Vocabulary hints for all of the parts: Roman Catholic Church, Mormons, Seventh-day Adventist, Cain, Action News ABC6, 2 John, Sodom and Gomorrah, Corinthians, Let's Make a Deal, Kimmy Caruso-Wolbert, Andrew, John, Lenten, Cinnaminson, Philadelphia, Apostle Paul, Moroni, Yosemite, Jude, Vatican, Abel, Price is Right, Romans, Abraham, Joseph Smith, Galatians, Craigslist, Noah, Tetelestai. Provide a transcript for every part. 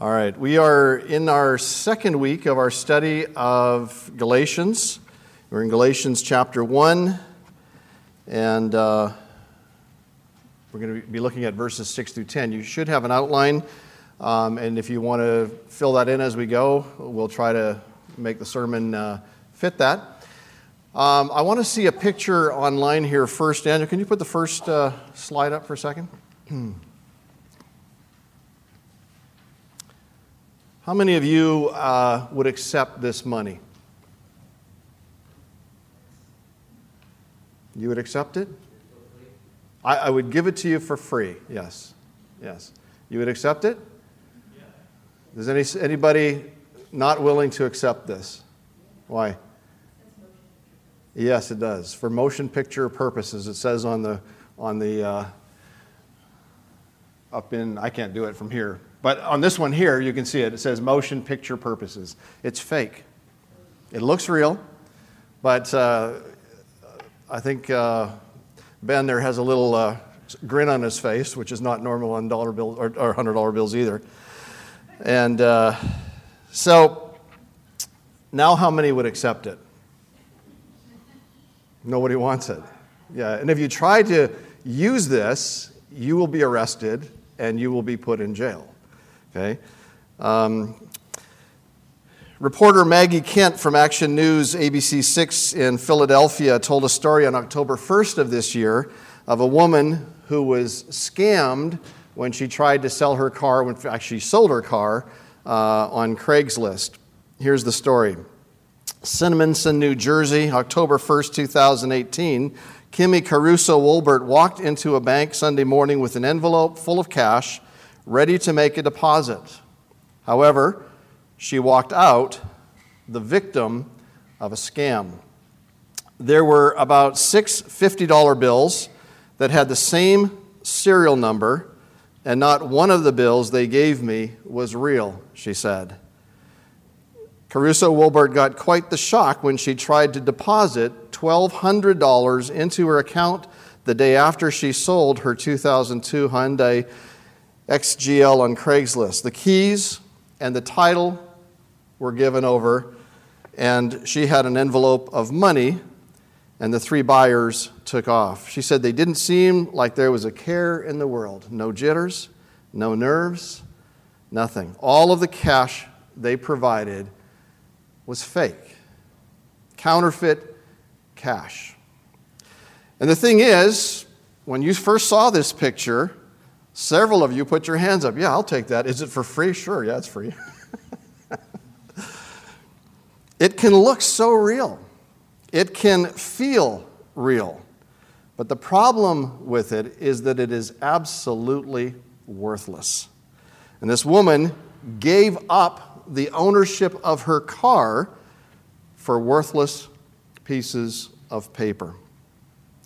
All right, we are in our second week of our study of Galatians. We're in Galatians chapter 1, and we're going to be looking at verses 6 through 10. You should have an outline, and if you want to fill that in as we go, we'll try to make the sermon fit that. I want to see a picture online here first. Andrew, can you put the first slide up for a second? How many of you would accept this money? You would accept it? I would give it to you for free, yes. Yes. You would accept it? Yeah. Is anybody not willing to accept this? Why? Yes, it does. For motion picture purposes, it says on the up in, I can't do it from here. But on this one here, you can see it. It says motion picture purposes. It's fake. It looks real, but I think Ben there has a little grin on his face, which is not normal on dollar bills or $100 bills either. And so now how many would accept it? Nobody wants it. Yeah, and if you try to use this, you will be arrested and you will be put in jail. Okay. Reporter Maggie Kent from Action News ABC6 in Philadelphia told a story on October 1st of this year of a woman who was scammed when she tried to sell her car, when actually she sold her car on Craigslist. Here's the story. Cinnaminson, New Jersey, October 1st, 2018, Kimmy Caruso-Wolbert walked into a bank Sunday morning with an envelope full of cash ready to make a deposit. However, she walked out the victim of a scam. There were about 6 $50 bills that had the same serial number, and not one of the bills they gave me was real, she said. Caruso-Wolbert got quite the shock when she tried to deposit $1,200 into her account the day after she sold her 2002 Hyundai XGL on Craigslist. The keys and the title were given over, and she had an envelope of money, and the 3 buyers took off. She said they didn't seem like there was a care in the world. No jitters, no nerves, nothing. All of the cash they provided was fake, counterfeit cash. And the thing is, when you first saw this picture, several of you put your hands up. Yeah, I'll take that. Is it for free? Sure, yeah, it's free. It can look so real. It can feel real. But the problem with it is that it is absolutely worthless. And this woman gave up the ownership of her car for worthless pieces of paper.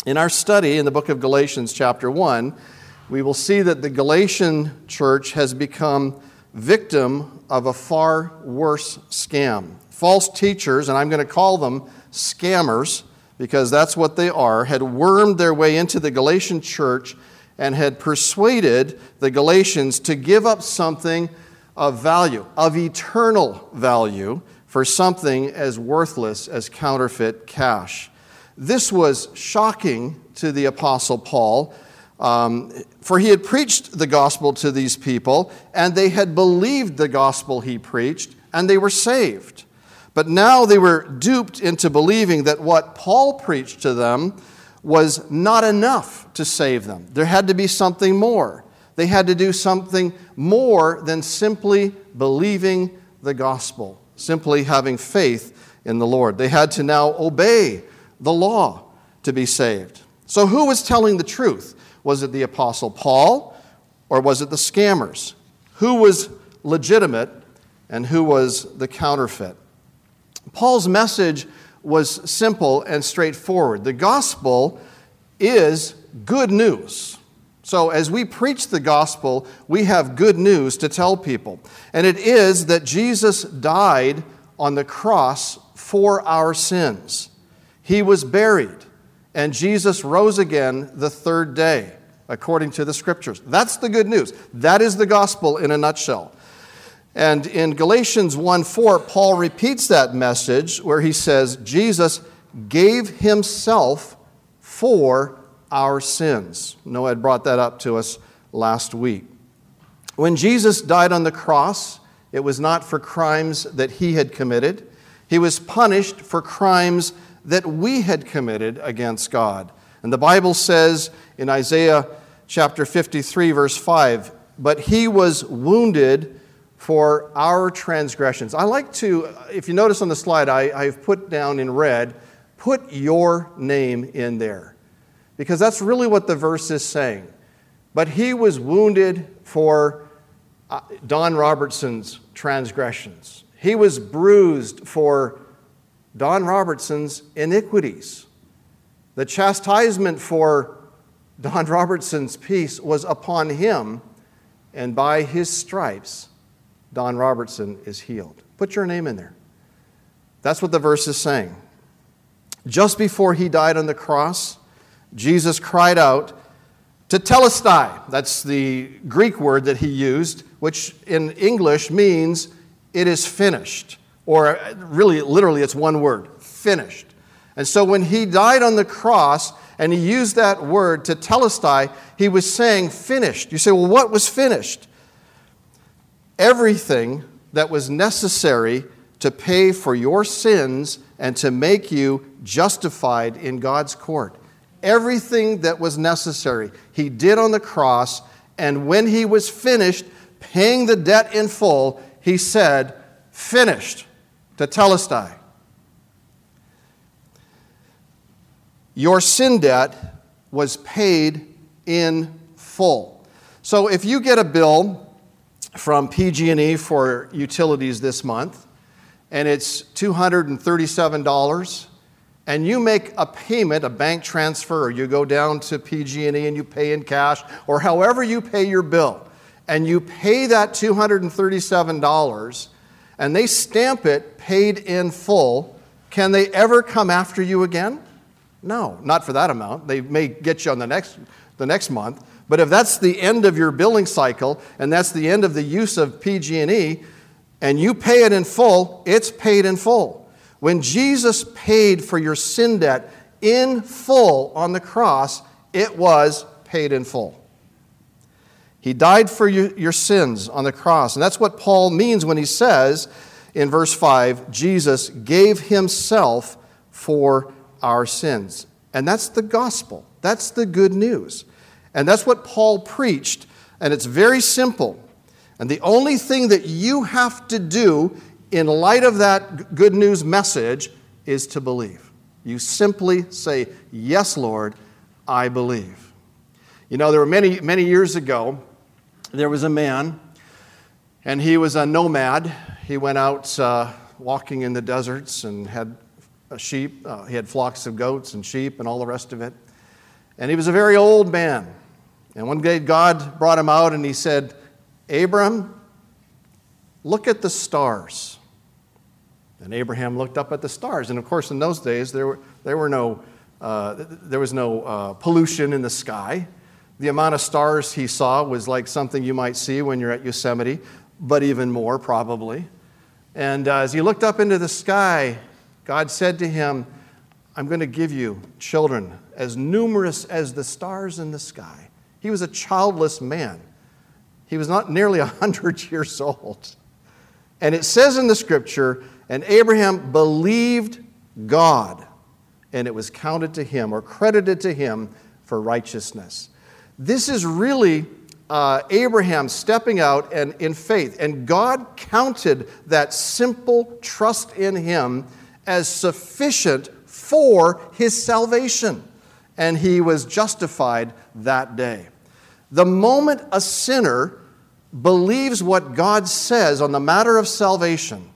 In our study in the book of Galatians chapter 1, we will see that the Galatian church has become victim of a far worse scam. False teachers, and I'm going to call them scammers because that's what they are, had wormed their way into the Galatian church and had persuaded the Galatians to give up something of value, of eternal value, for something as worthless as counterfeit cash. This was shocking to the Apostle Paul. For he had preached the gospel to these people, and they had believed the gospel he preached, and they were saved. But now they were duped into believing that what Paul preached to them was not enough to save them. There had to be something more. They had to do something more than simply believing the gospel, simply having faith in the Lord. They had to now obey the law to be saved. So who was telling the truth? Was it the Apostle Paul or was it the scammers? Who was legitimate and who was the counterfeit? Paul's message was simple and straightforward. The gospel is good news. So as we preach the gospel, we have good news to tell people. And it is that Jesus died on the cross for our sins. He was buried. And Jesus rose again the third day, according to the Scriptures. That's the good news. That is the gospel in a nutshell. And in Galatians 1:4, Paul repeats that message where he says, Jesus gave himself for our sins. Noah had brought that up to us last week. When Jesus died on the cross, it was not for crimes that he had committed. He was punished for crimes that we had committed against God. And the Bible says in Isaiah chapter 53, verse 5, but he was wounded for our transgressions. I like to, if you notice on the slide, I've put down in red, put your name in there. Because that's really what the verse is saying. But he was wounded for Don Robertson's transgressions. He was bruised for Don Robertson's iniquities. The chastisement for Don Robertson's peace was upon him, and by his stripes, Don Robertson is healed. Put your name in there. That's what the verse is saying. Just before he died on the cross, Jesus cried out, Tetelestai, that's the Greek word that he used, which in English means it is finished. Or really, literally, it's one word, finished. And so when he died on the cross and he used that word, Tetelestai, he was saying finished. You say, well, what was finished? Everything that was necessary to pay for your sins and to make you justified in God's court. Everything that was necessary, he did on the cross, and when he was finished paying the debt in full, he said, finished, Tetelestai. Your sin debt was paid in full. So if you get a bill from PG&E for utilities this month, and it's $237, and you make a payment, a bank transfer, or you go down to PG&E and you pay in cash, or however you pay your bill, and you pay that $237, and they stamp it paid in full, can they ever come after you again? No, not for that amount. They may get you on the next month, but if that's the end of your billing cycle, and that's the end of the use of PG&E, and you pay it in full, it's paid in full. When Jesus paid for your sin debt in full on the cross, it was paid in full. He died for your sins on the cross. And that's what Paul means when he says in verse 5, Jesus gave himself for our sins. And that's the gospel. That's the good news. And that's what Paul preached. And it's very simple. And the only thing that you have to do in light of that good news message is to believe. You simply say, yes, Lord, I believe. You know, there were many, many years ago, there was a man, and he was a nomad. He went out walking in the deserts and had a sheep. He had flocks of goats and sheep and all the rest of it. And he was a very old man. And one day God brought him out and he said, Abram, look at the stars. And Abraham looked up at the stars, and of course, in those days there was no pollution in the sky. The amount of stars he saw was like something you might see when you're at Yosemite, but even more probably. And as he looked up into the sky, God said to him, "I'm going to give you children as numerous as the stars in the sky." He was a childless man. He was not nearly 100 years old. And it says in the scripture, and Abraham believed God, and it was counted to him or credited to him for righteousness. This is really Abraham stepping out and in faith, and God counted that simple trust in him as sufficient for his salvation, and he was justified that day. The moment a sinner believes what God says on the matter of salvation,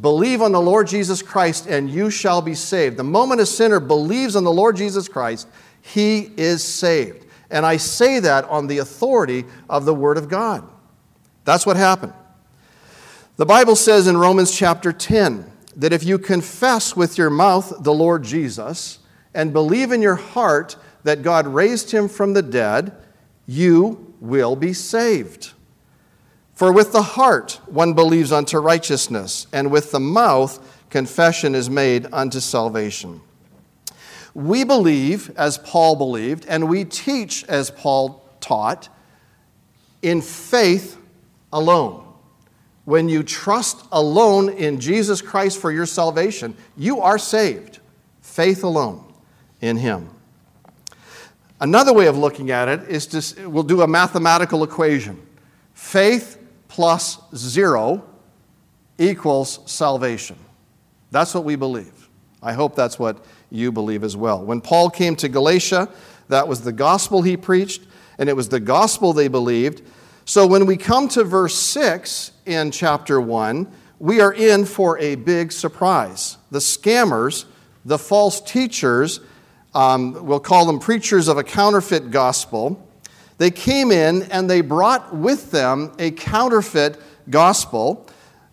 believe on the Lord Jesus Christ and you shall be saved. The moment a sinner believes on the Lord Jesus Christ, he is saved. And I say that on the authority of the Word of God. That's what happened. The Bible says in Romans chapter 10 that if you confess with your mouth the Lord Jesus and believe in your heart that God raised him from the dead, you will be saved. For with the heart one believes unto righteousness, and with the mouth confession is made unto salvation. We believe as Paul believed, and we teach as Paul taught, in faith alone. When you trust alone in Jesus Christ for your salvation, you are saved. Faith alone in him. Another way of looking at it is we'll do a mathematical equation. Faith plus 0 equals salvation. That's what we believe. I hope that's what you believe as well. When Paul came to Galatia, that was the gospel he preached, and it was the gospel they believed. So when we come to verse 6 in chapter 1, we are in for a big surprise. The scammers, the false teachers, we'll call them preachers of a counterfeit gospel, they came in and they brought with them a counterfeit gospel.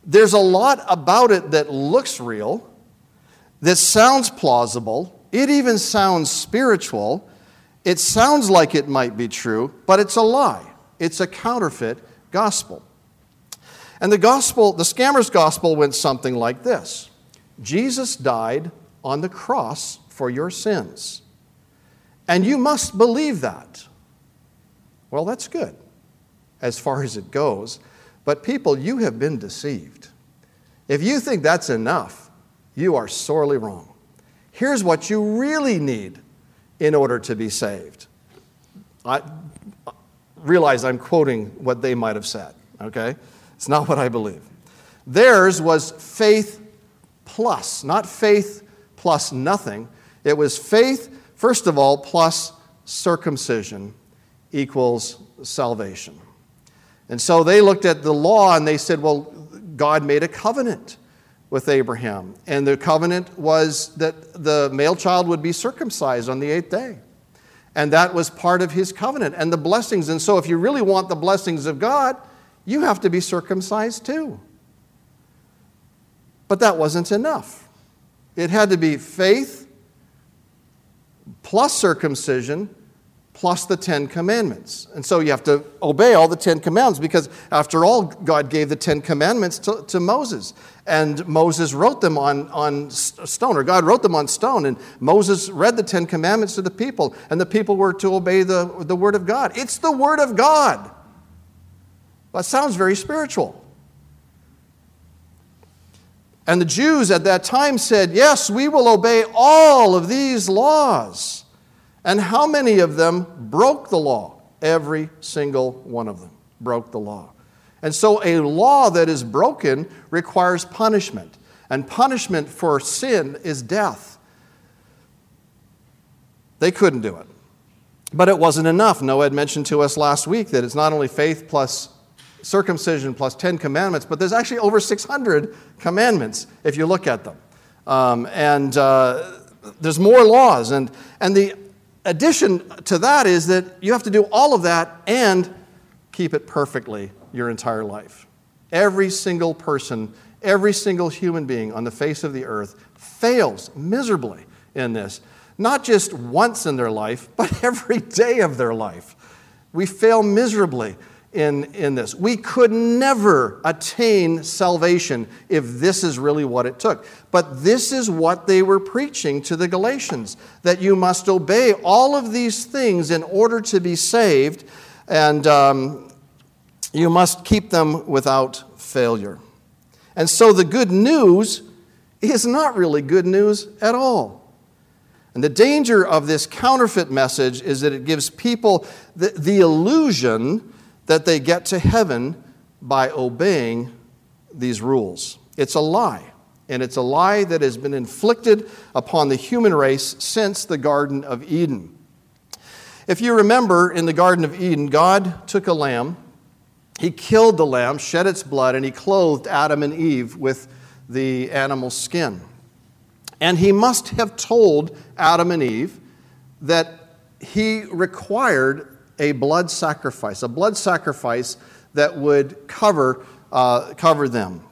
There's a lot about it that looks real, that sounds plausible, it even sounds spiritual, it sounds like it might be true, but it's a lie. It's a counterfeit gospel. And the scammers' gospel went something like this. Jesus died on the cross for your sins, and you must believe that. Well, that's good as far as it goes, but people, you have been deceived. If you think that's enough, you are sorely wrong. Here's what you really need in order to be saved. I realize I'm quoting what they might have said, okay? It's not what I believe. Theirs was faith plus, not faith plus nothing. It was faith, first of all, plus circumcision equals salvation. And so they looked at the law and they said, well, God made a covenant with Abraham. And the covenant was that the male child would be circumcised on the 8th day. And that was part of his covenant and the blessings. And so if you really want the blessings of God, you have to be circumcised too. But that wasn't enough. It had to be faith plus circumcision plus the 10 commandments. And so you have to obey all the 10 commandments because, after all, God gave the 10 commandments to Moses. And Moses wrote them on stone, or God wrote them on stone. And Moses read the 10 commandments to the people, and the people were to obey the word of God. It's the word of God. That sounds very spiritual. And the Jews at that time said, yes, we will obey all of these laws. And how many of them broke the law? Every single one of them broke the law. And so a law that is broken requires punishment. And punishment for sin is death. They couldn't do it. But it wasn't enough. Noah had mentioned to us last week that it's not only faith plus circumcision plus 10 commandments, but there's actually over 600 commandments if you look at them. There's more laws. And the addition to that is that you have to do all of that and keep it perfectly your entire life. Every single person, every single human being on the face of the earth fails miserably in this. Not just once in their life, but every day of their life. We fail miserably in this. We could never attain salvation if this is really what it took. But this is what they were preaching to the Galatians, that you must obey all of these things in order to be saved, and you must keep them without failure. And so the good news is not really good news at all. And the danger of this counterfeit message is that it gives people the illusion that they get to heaven by obeying these rules. It's a lie, and it's a lie that has been inflicted upon the human race since the Garden of Eden. If you remember, in the Garden of Eden, God took a lamb, he killed the lamb, shed its blood, and he clothed Adam and Eve with the animal skin. And he must have told Adam and Eve that he required a blood sacrifice that would cover them.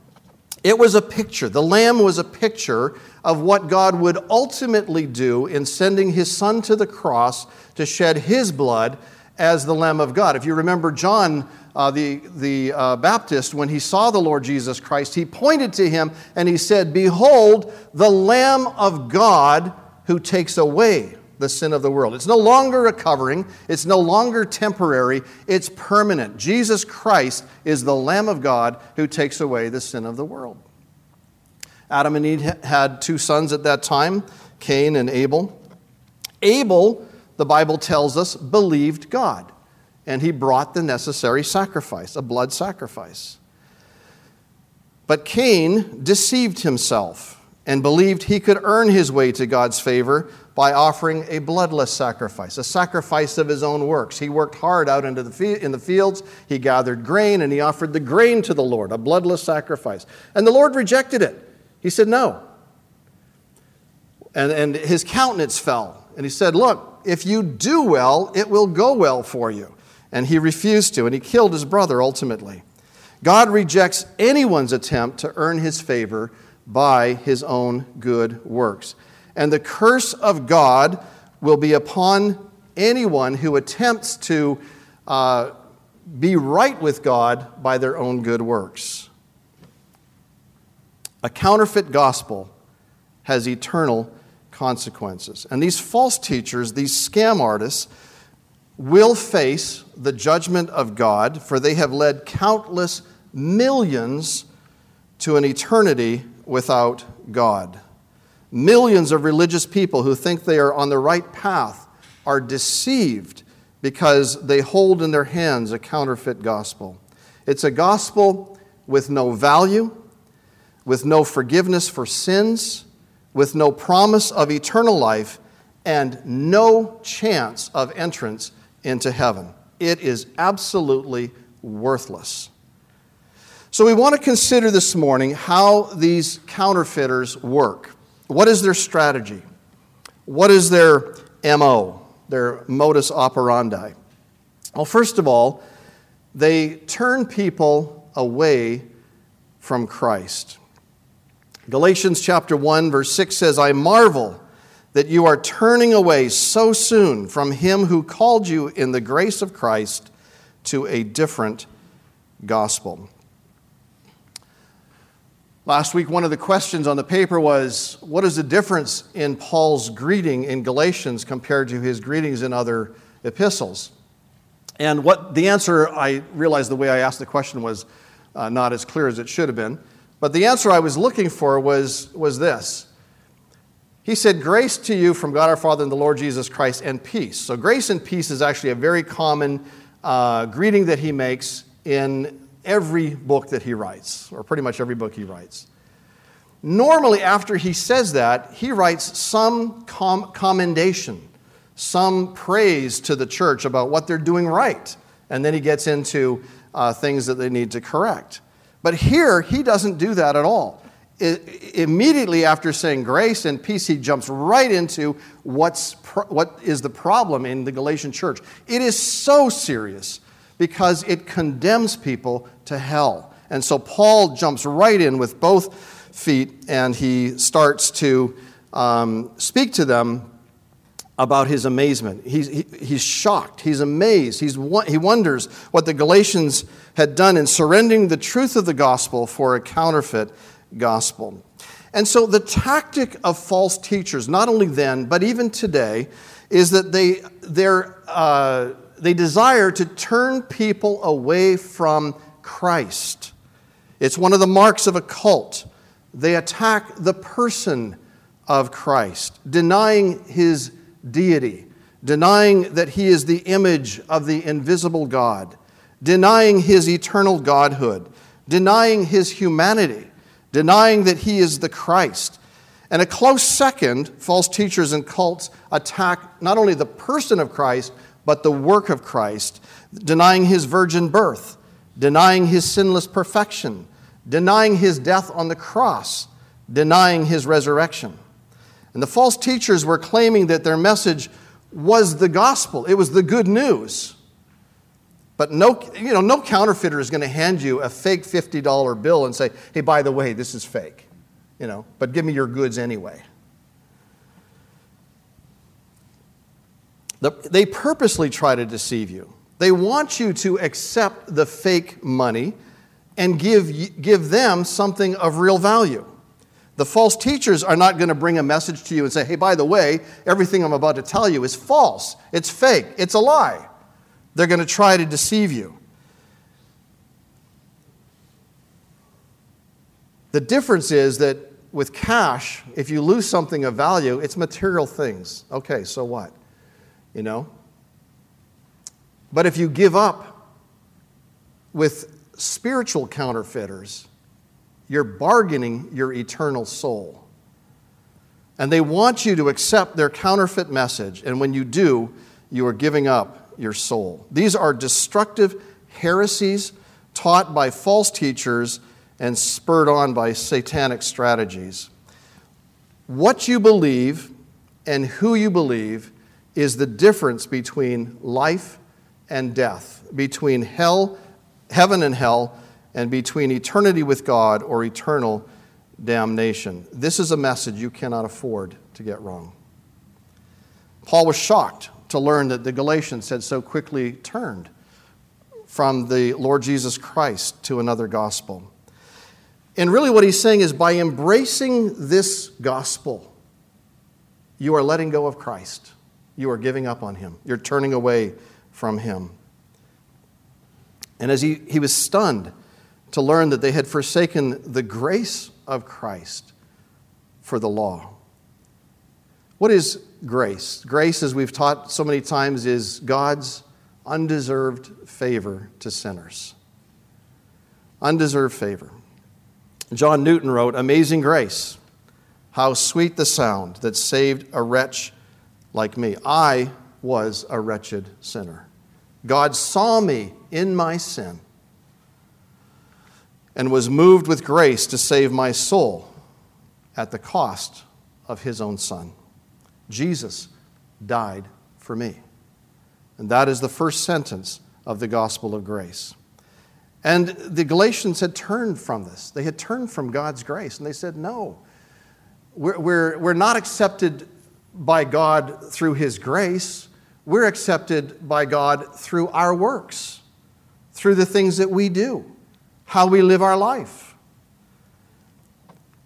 It was a picture. The lamb was a picture of what God would ultimately do in sending his son to the cross to shed his blood as the Lamb of God. If you remember John the Baptist, when he saw the Lord Jesus Christ, he pointed to him and he said, "Behold, the Lamb of God who takes away the sin of the world." It's no longer a covering. It's no longer temporary. It's permanent. Jesus Christ is the Lamb of God who takes away the sin of the world. Adam and Eve had two sons at that time, Cain and Abel. Abel, the Bible tells us, believed God, and he brought the necessary sacrifice, a blood sacrifice. But Cain deceived himself and believed he could earn his way to God's favor by offering a bloodless sacrifice, a sacrifice of his own works. He worked hard out in the fields. He gathered grain, and he offered the grain to the Lord, a bloodless sacrifice. And the Lord rejected it. He said, "No." And his countenance fell. And he said, "Look, if you do well, it will go well for you." And he refused to, and he killed his brother ultimately. God rejects anyone's attempt to earn his favor by his own good works. And the curse of God will be upon anyone who attempts to be right with God by their own good works. A counterfeit gospel has eternal consequences. And these false teachers, these scam artists, will face the judgment of God, for they have led countless millions to an eternity without God. Millions of religious people who think they are on the right path are deceived because they hold in their hands a counterfeit gospel. It's a gospel with no value, with no forgiveness for sins, with no promise of eternal life, and no chance of entrance into heaven. It is absolutely worthless. So we want to consider this morning how these counterfeiters work. What is their strategy? What is their MO, their modus operandi? Well, first of all, they turn people away from Christ. Galatians chapter 1, verse 6 says, "I marvel that you are turning away so soon from him who called you in the grace of Christ to a different gospel." Last week, one of the questions on the paper was, what is the difference in Paul's greeting in Galatians compared to his greetings in other epistles? And what the answer, I realized the way I asked the question was not as clear as it should have been. But the answer I was looking for was this. He said, "Grace to you from God our Father and the Lord Jesus Christ, and peace." So grace and peace is actually a very common greeting that he makes in every book that he writes, or pretty much every book he writes. Normally, after he says that, he writes some commendation, some praise to the church about what they're doing right, and then he gets into things that they need to correct. But here, he doesn't do that at all. Immediately after saying grace and peace, he jumps right into what is the problem in the Galatian church. It is so serious, because it condemns people to hell. And so Paul jumps right in with both feet, and he starts to speak to them about his amazement. He's shocked. He's amazed. He wonders what the Galatians had done in surrendering the truth of the gospel for a counterfeit gospel. And so the tactic of false teachers, not only then, but even today, is that they desire to turn people away from Christ. It's one of the marks of a cult. They attack the person of Christ, denying his deity, denying that he is the image of the invisible God, denying his eternal godhood, denying his humanity, denying that he is the Christ. And a close second, false teachers and cults attack not only the person of Christ, but the work of Christ, denying his virgin birth, denying his sinless perfection, denying his death on the cross, denying his resurrection. And the false teachers were claiming that their message was the gospel. It was the good news. But no counterfeiter is going to hand you a fake $50 bill and say, "Hey, by the way, this is fake, but give me your goods anyway." They purposely try to deceive you. They want you to accept the fake money and give them something of real value. The false teachers are not going to bring a message to you and say, hey, by the way, everything I'm about to tell you is false. It's fake. It's a lie. They're going to try to deceive you. The difference is that with cash, if you lose something of value, it's material things. Okay, so what? You know? But if you give up with spiritual counterfeiters, you're bargaining your eternal soul. And they want you to accept their counterfeit message. And when you do, you are giving up your soul. These are destructive heresies taught by false teachers and spurred on by satanic strategies. What you believe and who you believe is the difference between life and death, between heaven and hell, and between eternity with God or eternal damnation. This is a message you cannot afford to get wrong. Paul was shocked to learn that the Galatians had so quickly turned from the Lord Jesus Christ to another gospel. And really what he's saying is by embracing this gospel, you are letting go of Christ. You are giving up on him. You're turning away from him. And as he was stunned to learn that they had forsaken the grace of Christ for the law. What is grace? Grace, as we've taught so many times, is God's undeserved favor to sinners. Undeserved favor. John Newton wrote, "Amazing grace, how sweet the sound that saved a wretch like me. I was a wretched sinner. God saw me in my sin and was moved with grace to save my soul at the cost of his own son. Jesus died for me." And that is the first sentence of the gospel of grace. And the Galatians had turned from this. They had turned from God's grace. And they said, no, we're not accepted by God through his grace. We're accepted by God through our works, through the things that we do, how we live our life.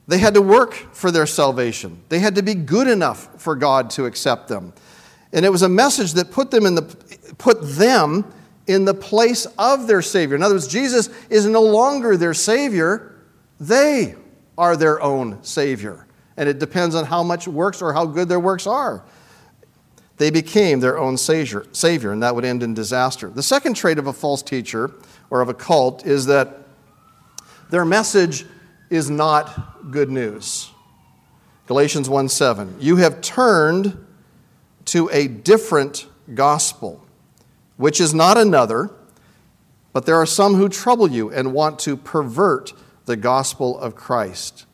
They had to work for their salvation. They had to be good enough for God to accept them. And it was a message that put them in the place of their Savior. In other words, Jesus is no longer their Savior. They are their own Savior. And it depends on how much works or how good their works are. They became their own savior, and that would end in disaster. The second trait of a false teacher or of a cult is that their message is not good news. Galatians 1:7, "You have turned to a different gospel, which is not another, but there are some who trouble you and want to pervert the gospel of Christ."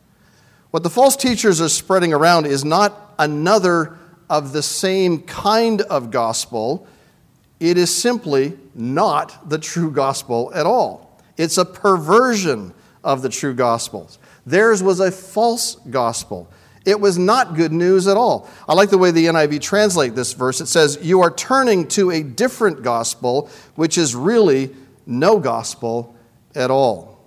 What the false teachers are spreading around is not another of the same kind of gospel. It is simply not the true gospel at all. It's a perversion of the true gospels. Theirs was a false gospel. It was not good news at all. I like the way the NIV translates this verse. It says, "You are turning to a different gospel, which is really no gospel at all."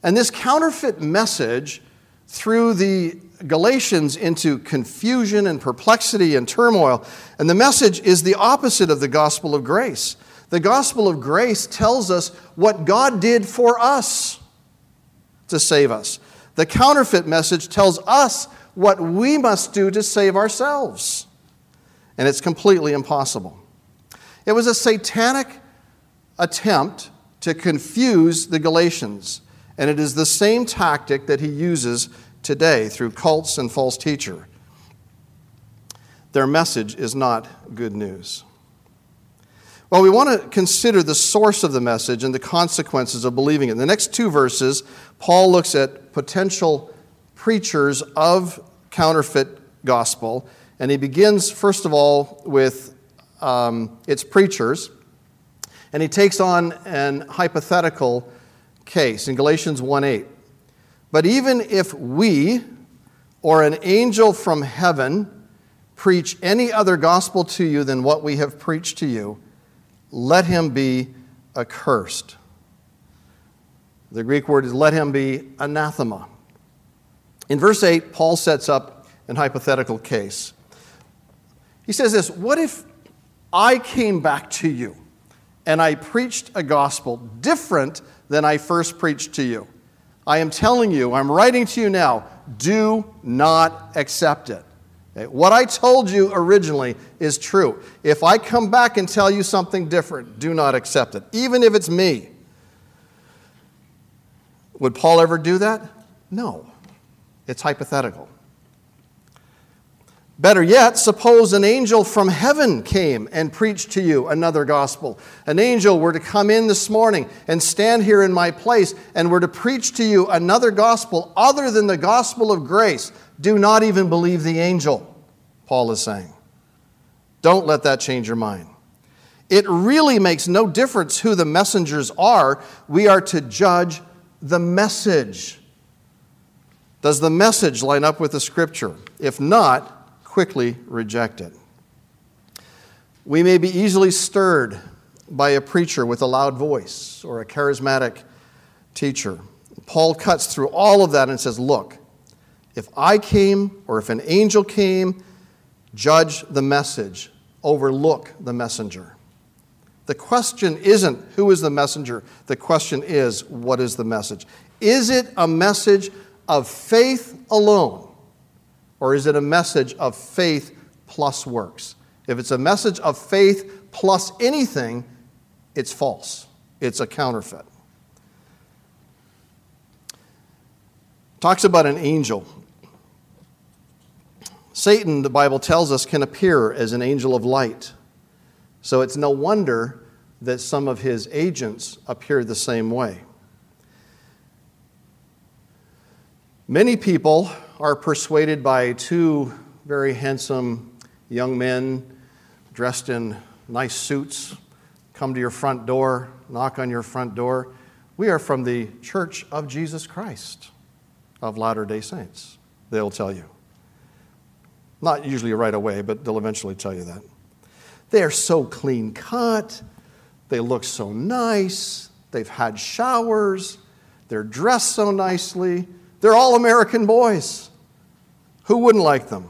And this counterfeit message through the Galatians into confusion and perplexity and turmoil. And the message is the opposite of the gospel of grace. The gospel of grace tells us what God did for us to save us. The counterfeit message tells us what we must do to save ourselves. And it's completely impossible. It was a satanic attempt to confuse the Galatians. And it is the same tactic that he uses today through cults and false teacher. Their message is not good news. Well, we want to consider the source of the message and the consequences of believing it. In the next two verses, Paul looks at potential preachers of counterfeit gospel. And he begins, first of all, with its preachers. And he takes on an hypothetical case in Galatians 1:8. "But even if we or an angel from heaven preach any other gospel to you than what we have preached to you, let him be accursed. The Greek word is let him be anathema. In verse 8, Paul sets up an hypothetical case. He says this, what if I came back to you and I preached a gospel different than I first preached to you? I am telling you, I'm writing to you now, do not accept it. What I told you originally is true. If I come back and tell you something different, do not accept it, even if it's me. Would Paul ever do that? No. It's hypothetical. Better yet, suppose an angel from heaven came and preached to you another gospel. An angel were to come in this morning and stand here in my place and were to preach to you another gospel other than the gospel of grace. Do not even believe the angel, Paul is saying. Don't let that change your mind. It really makes no difference who the messengers are. We are to judge the message. Does the message line up with the Scripture? If not, quickly reject it. We may be easily stirred by a preacher with a loud voice or a charismatic teacher. Paul cuts through all of that and says, look, if I came or if an angel came, judge the message, overlook the messenger. The question isn't who is the messenger. The question is, what is the message? Is it a message of faith alone? Or is it a message of faith plus works? If it's a message of faith plus anything, it's false. It's a counterfeit. Talks about an angel. Satan, the Bible tells us, can appear as an angel of light. So it's no wonder that some of his agents appear the same way. Many people are persuaded by two very handsome young men dressed in nice suits, come to your front door, knock on your front door. We are from the Church of Jesus Christ of Latter-day Saints, they'll tell you. Not usually right away, but they'll eventually tell you that. They are so clean cut, they look so nice, they've had showers, they're dressed so nicely. They're all American boys. Who wouldn't like them?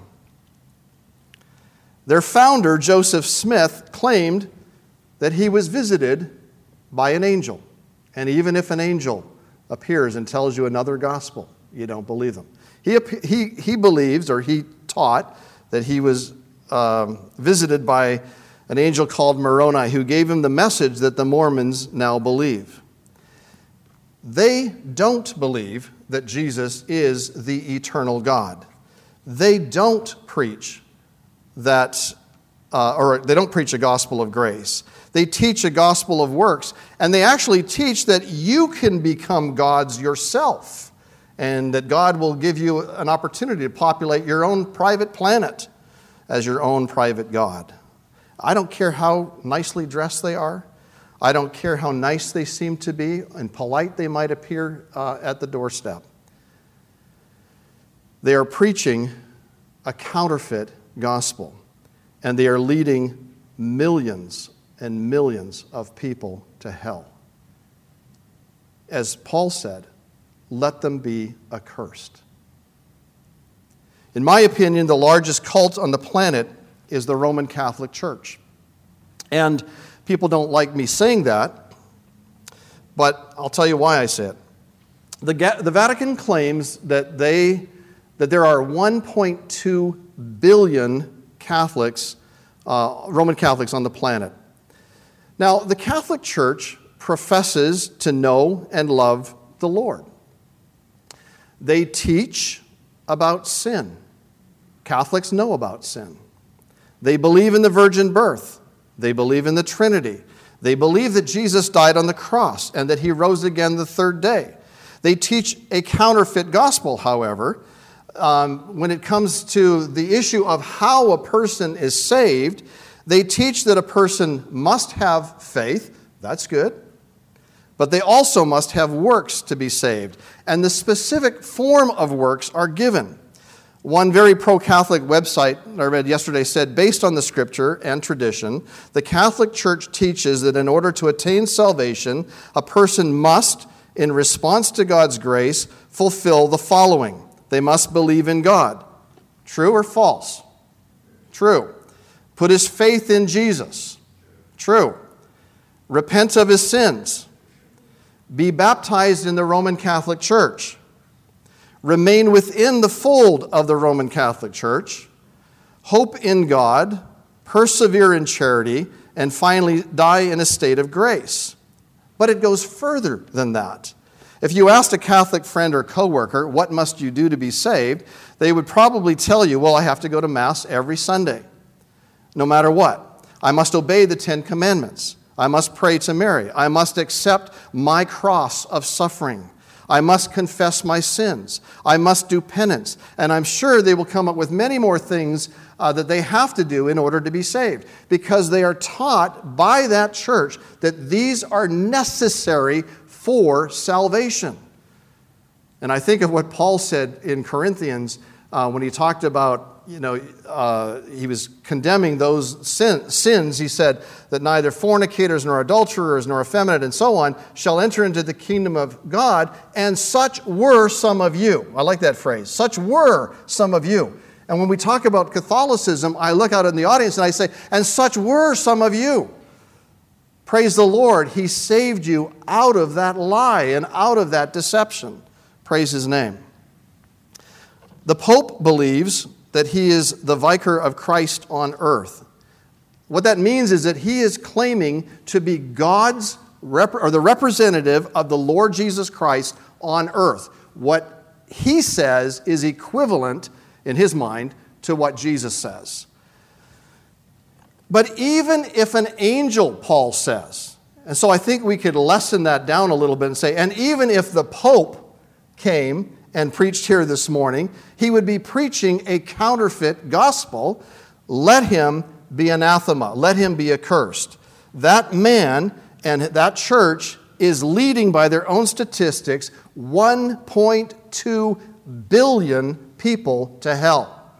Their founder, Joseph Smith, claimed that he was visited by an angel. And even if an angel appears and tells you another gospel, you don't believe them. He believes, or he taught, that he was visited by an angel called Moroni, who gave him the message that the Mormons now believe. They don't believe that Jesus is the eternal God. They don't preach that, or they don't preach a gospel of grace. They teach a gospel of works, and they actually teach that you can become gods yourself, and that God will give you an opportunity to populate your own private planet as your own private God. I don't care how nicely dressed they are. I don't care how nice they seem to be and polite they might appear at the doorstep. They are preaching a counterfeit gospel, and they are leading millions and millions of people to hell. As Paul said, let them be accursed. In my opinion, the largest cult on the planet is the Roman Catholic Church. And people don't like me saying that, but I'll tell you why I say it. The Vatican claims that there are 1.2 billion Catholics, Roman Catholics on the planet. Now, the Catholic Church professes to know and love the Lord. They teach about sin. Catholics know about sin. They believe in the virgin birth. They believe in the Trinity. They believe that Jesus died on the cross and that he rose again the third day. They teach a counterfeit gospel, however, when it comes to the issue of how a person is saved. They teach that a person must have faith. That's good. But they also must have works to be saved. And the specific form of works are given. One very pro-Catholic website I read yesterday said, based on the scripture and tradition, the Catholic Church teaches that in order to attain salvation, a person must, in response to God's grace, fulfill the following. They must believe in God. True or false? True. Put his faith in Jesus. True. Repent of his sins. Be baptized in the Roman Catholic Church. Remain within the fold of the Roman Catholic Church. Hope in God. Persevere in charity. And finally, die in a state of grace. But it goes further than that. If you asked a Catholic friend or coworker, what must you do to be saved? They would probably tell you, well, I have to go to Mass every Sunday, no matter what. I must obey the Ten Commandments. I must pray to Mary. I must accept my cross of suffering. I must confess my sins. I must do penance. And I'm sure they will come up with many more things that they have to do in order to be saved, because they are taught by that church that these are necessary for salvation. And I think of what Paul said in Corinthians when he talked about, he was condemning those sins. He said that neither fornicators nor adulterers nor effeminate and so on shall enter into the kingdom of God, and such were some of you. I like that phrase. Such were some of you. And when we talk about Catholicism, I look out in the audience and I say, and such were some of you. Praise the Lord, he saved you out of that lie and out of that deception. Praise his name. The Pope believes that he is the vicar of Christ on earth. What that means is that he is claiming to be God's the representative of the Lord Jesus Christ on earth. What he says is equivalent, in his mind, to what Jesus says. But even if an angel, Paul says, and so I think we could lessen that down a little bit and say, and even if the Pope came and preached here this morning, he would be preaching a counterfeit gospel. Let him be anathema. Let him be accursed. That man and that church is leading by their own statistics 1.2 billion people to hell.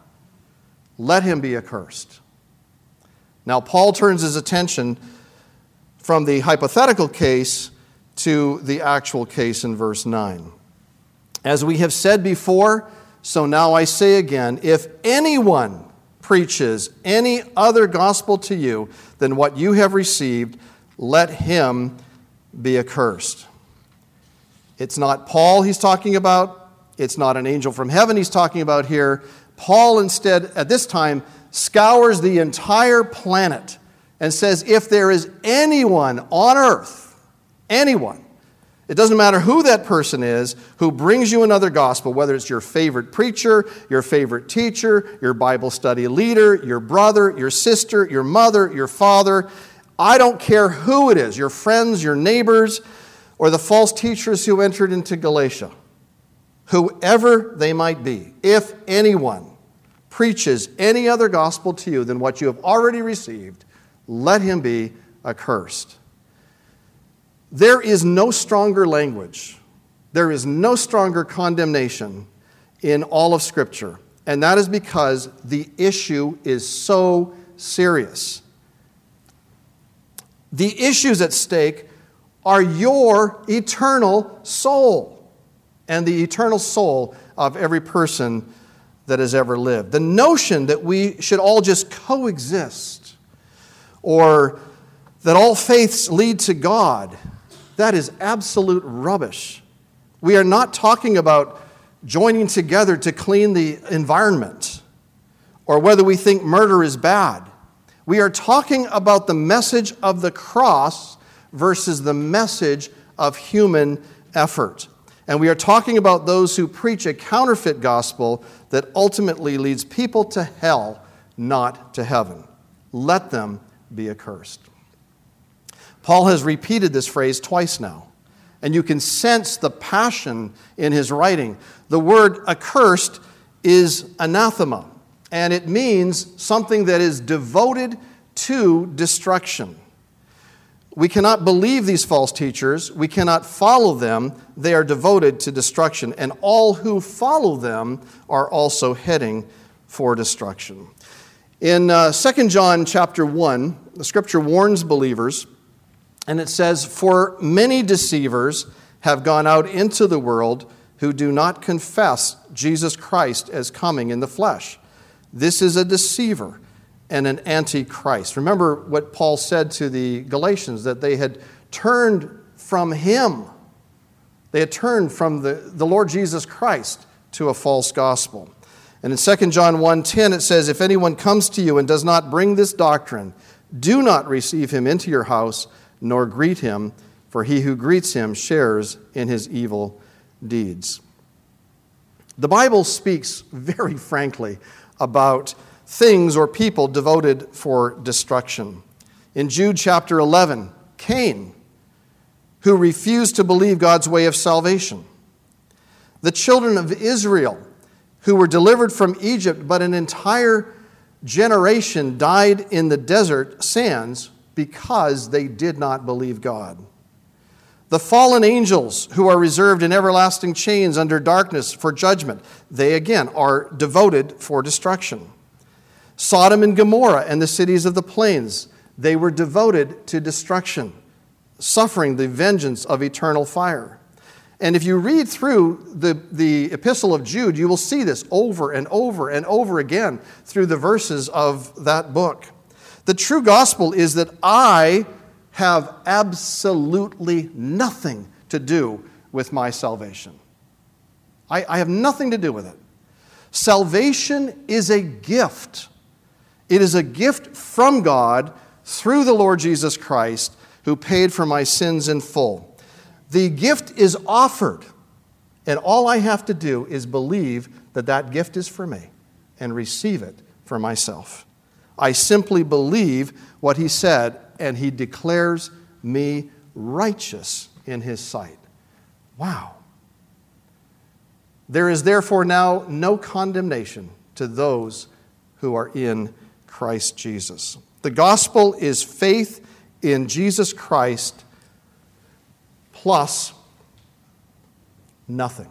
Let him be accursed. Now, Paul turns his attention from the hypothetical case to the actual case in verse 9. As we have said before, so now I say again, if anyone preaches any other gospel to you than what you have received, let him be accursed. It's not Paul he's talking about. It's not an angel from heaven he's talking about here. Paul instead, at this time, scours the entire planet and says, if there is anyone on earth, anyone, it doesn't matter who that person is, who brings you another gospel, whether it's your favorite preacher, your favorite teacher, your Bible study leader, your brother, your sister, your mother, your father, I don't care who it is, your friends, your neighbors, or the false teachers who entered into Galatia, whoever they might be, if anyone preaches any other gospel to you than what you have already received, let him be accursed. There is no stronger language. There is no stronger condemnation in all of Scripture. And that is because the issue is so serious. The issues at stake are your eternal soul, and the eternal soul of every person that has ever lived. The notion that we should all just coexist, or that all faiths lead to God, that is absolute rubbish. We are not talking about joining together to clean the environment, or whether we think murder is bad. We are talking about the message of the cross versus the message of human effort. And we are talking about those who preach a counterfeit gospel that ultimately leads people to hell, not to heaven. Let them be accursed. Paul has repeated this phrase twice now, and you can sense the passion in his writing. The word accursed is anathema, and it means something that is devoted to destruction. We cannot believe these false teachers. We cannot follow them. They are devoted to destruction, and all who follow them are also heading for destruction. In 2 John chapter 1, the scripture warns believers, and it says, "For many deceivers have gone out into the world who do not confess Jesus Christ as coming in the flesh. This is a deceiver and an antichrist." Remember what Paul said to the Galatians, that they had turned from him. They had turned from the Lord Jesus Christ to a false gospel. And in 2 John 1:10 it says, "If anyone comes to you and does not bring this doctrine, do not receive him into your house, nor greet him, for he who greets him shares in his evil deeds." The Bible speaks very frankly about things or people devoted for destruction. In Jude chapter 11, Cain, who refused to believe God's way of salvation. The children of Israel, who were delivered from Egypt, but an entire generation died in the desert sands because they did not believe God. The fallen angels, who are reserved in everlasting chains under darkness for judgment, they again are devoted for destruction. Sodom and Gomorrah and the cities of the plains, they were devoted to destruction, suffering the vengeance of eternal fire. And if you read through the epistle of Jude, you will see this over and over and over again through the verses of that book. The true gospel is that I have absolutely nothing to do with my salvation. I have nothing to do with it. Salvation is a gift. It is a gift from God through the Lord Jesus Christ, who paid for my sins in full. The gift is offered, and all I have to do is believe that that gift is for me and receive it for myself. I simply believe what he said, and he declares me righteous in his sight. Wow. There is therefore now no condemnation to those who are in Christ Jesus. The gospel is faith in Jesus Christ plus nothing.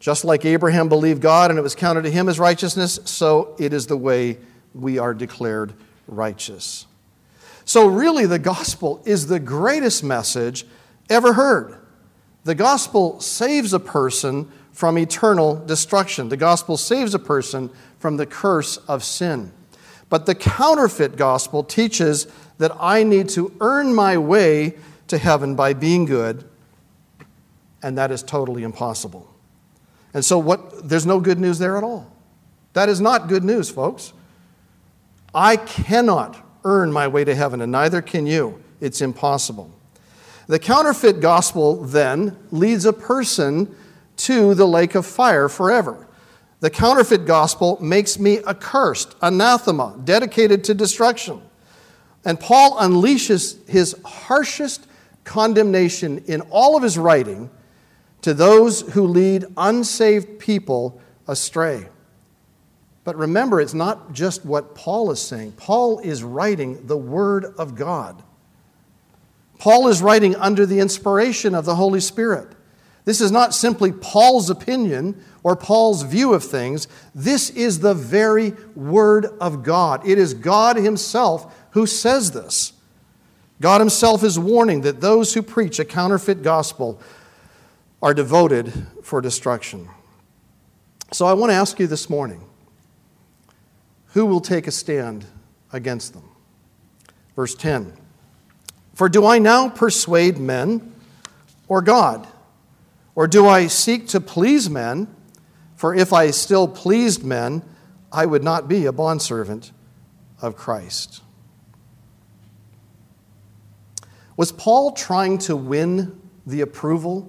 Just like Abraham believed God and it was counted to him as righteousness, so it is the way we are declared righteous. So really the gospel is the greatest message ever heard. The gospel saves a person from eternal destruction. The gospel saves a person from the curse of sin. But the counterfeit gospel teaches that I need to earn my way to heaven by being good, and that is totally impossible. And so there's no good news there at all. That is not good news, folks. I cannot earn my way to heaven, and neither can you. It's impossible. The counterfeit gospel, then, leads a person to the lake of fire forever. The counterfeit gospel makes me accursed, anathema, dedicated to destruction. And Paul unleashes his harshest condemnation in all of his writing to those who lead unsaved people astray. But remember, it's not just what Paul is saying. Paul is writing the Word of God. Paul is writing under the inspiration of the Holy Spirit. This is not simply Paul's opinion or Paul's view of things. This is the very Word of God. It is God Himself who says this. God Himself is warning that those who preach a counterfeit gospel are devoted for destruction. So I want to ask you this morning, who will take a stand against them? Verse 10. "For do I now persuade men or God? Or do I seek to please men? For if I still pleased men, I would not be a bondservant of Christ." Was Paul trying to win the approval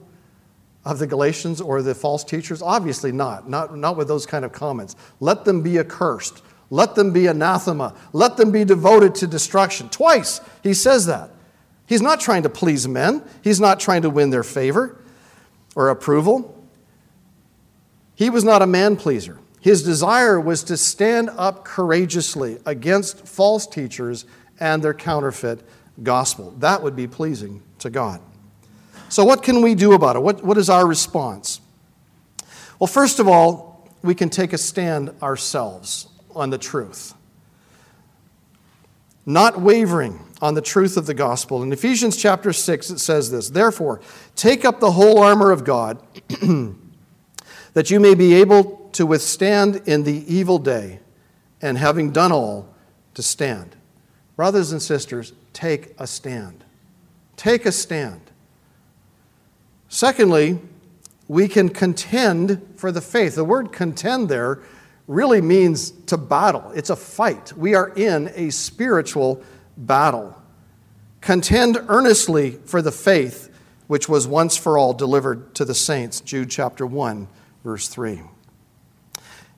of the Galatians or the false teachers? Obviously not. Not with those kind of comments. Let them be accursed. Let them be anathema. Let them be devoted to destruction. Twice he says that. He's not trying to please men. He's not trying to win their favor or approval. He was not a man-pleaser. His desire was to stand up courageously against false teachers and their counterfeit gospel. That would be pleasing to God. So what can we do about it? What is our response? Well, first of all, we can take a stand ourselves on the truth. Not wavering on the truth of the gospel. In Ephesians chapter 6, it says this, "Therefore, take up the whole armor of God, that you may be able to withstand in the evil day, and having done all, to stand." Brothers and sisters, take a stand. Take a stand. Secondly, we can contend for the faith. The word contend there really means to battle. It's a fight. We are in a spiritual battle. Contend earnestly for the faith which was once for all delivered to the saints. Jude chapter 1, verse 3.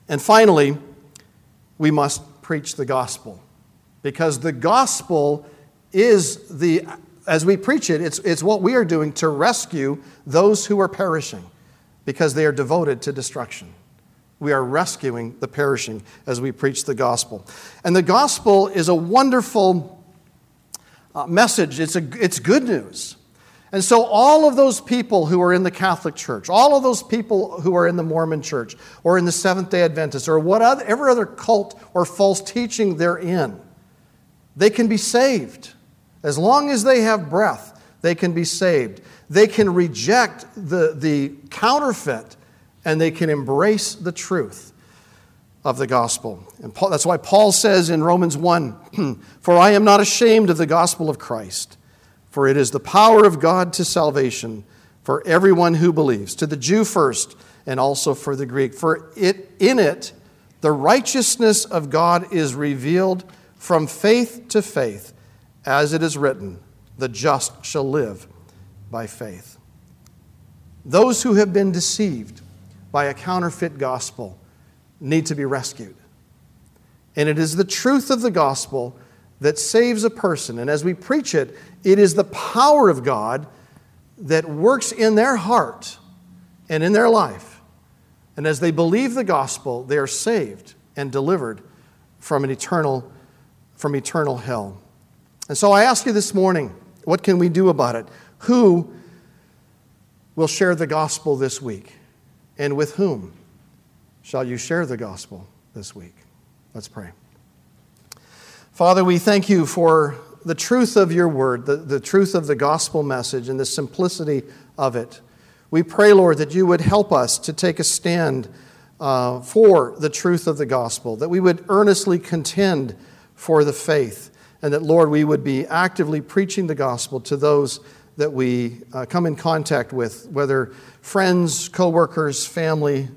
And finally, we must preach the gospel, because the gospel is the... As we preach it, it's what we are doing to rescue those who are perishing, because they are devoted to destruction. We are rescuing the perishing as we preach the gospel. And the gospel is a wonderful message. It's good news. And so all of those people who are in the Catholic Church, all of those people who are in the Mormon Church, or in the Seventh-day Adventist, or whatever other cult or false teaching they're in, they can be saved. As long as they have breath, they can be saved. They can reject the counterfeit, and they can embrace the truth of the gospel. And that's why Paul says in Romans 1, "For I am not ashamed of the gospel of Christ, for it is the power of God to salvation for everyone who believes, to the Jew first and also for the Greek. For in it the righteousness of God is revealed from faith to faith, as it is written, the just shall live by faith." Those who have been deceived by a counterfeit gospel need to be rescued. And it is the truth of the gospel that saves a person. And as we preach it, it is the power of God that works in their heart and in their life. And as they believe the gospel, they are saved and delivered from eternal hell. And so I ask you this morning, what can we do about it? Who will share the gospel this week? And with whom shall you share the gospel this week? Let's pray. Father, we thank you for the truth of your word, the truth of the gospel message, and the simplicity of it. We pray, Lord, that you would help us to take a stand for the truth of the gospel, that we would earnestly contend for the faith, and that, Lord, we would be actively preaching the gospel to those that we come in contact with, whether friends, co-workers, family,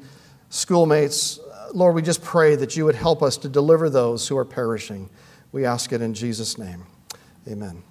schoolmates. Lord, we just pray that you would help us to deliver those who are perishing. We ask it in Jesus' name. Amen.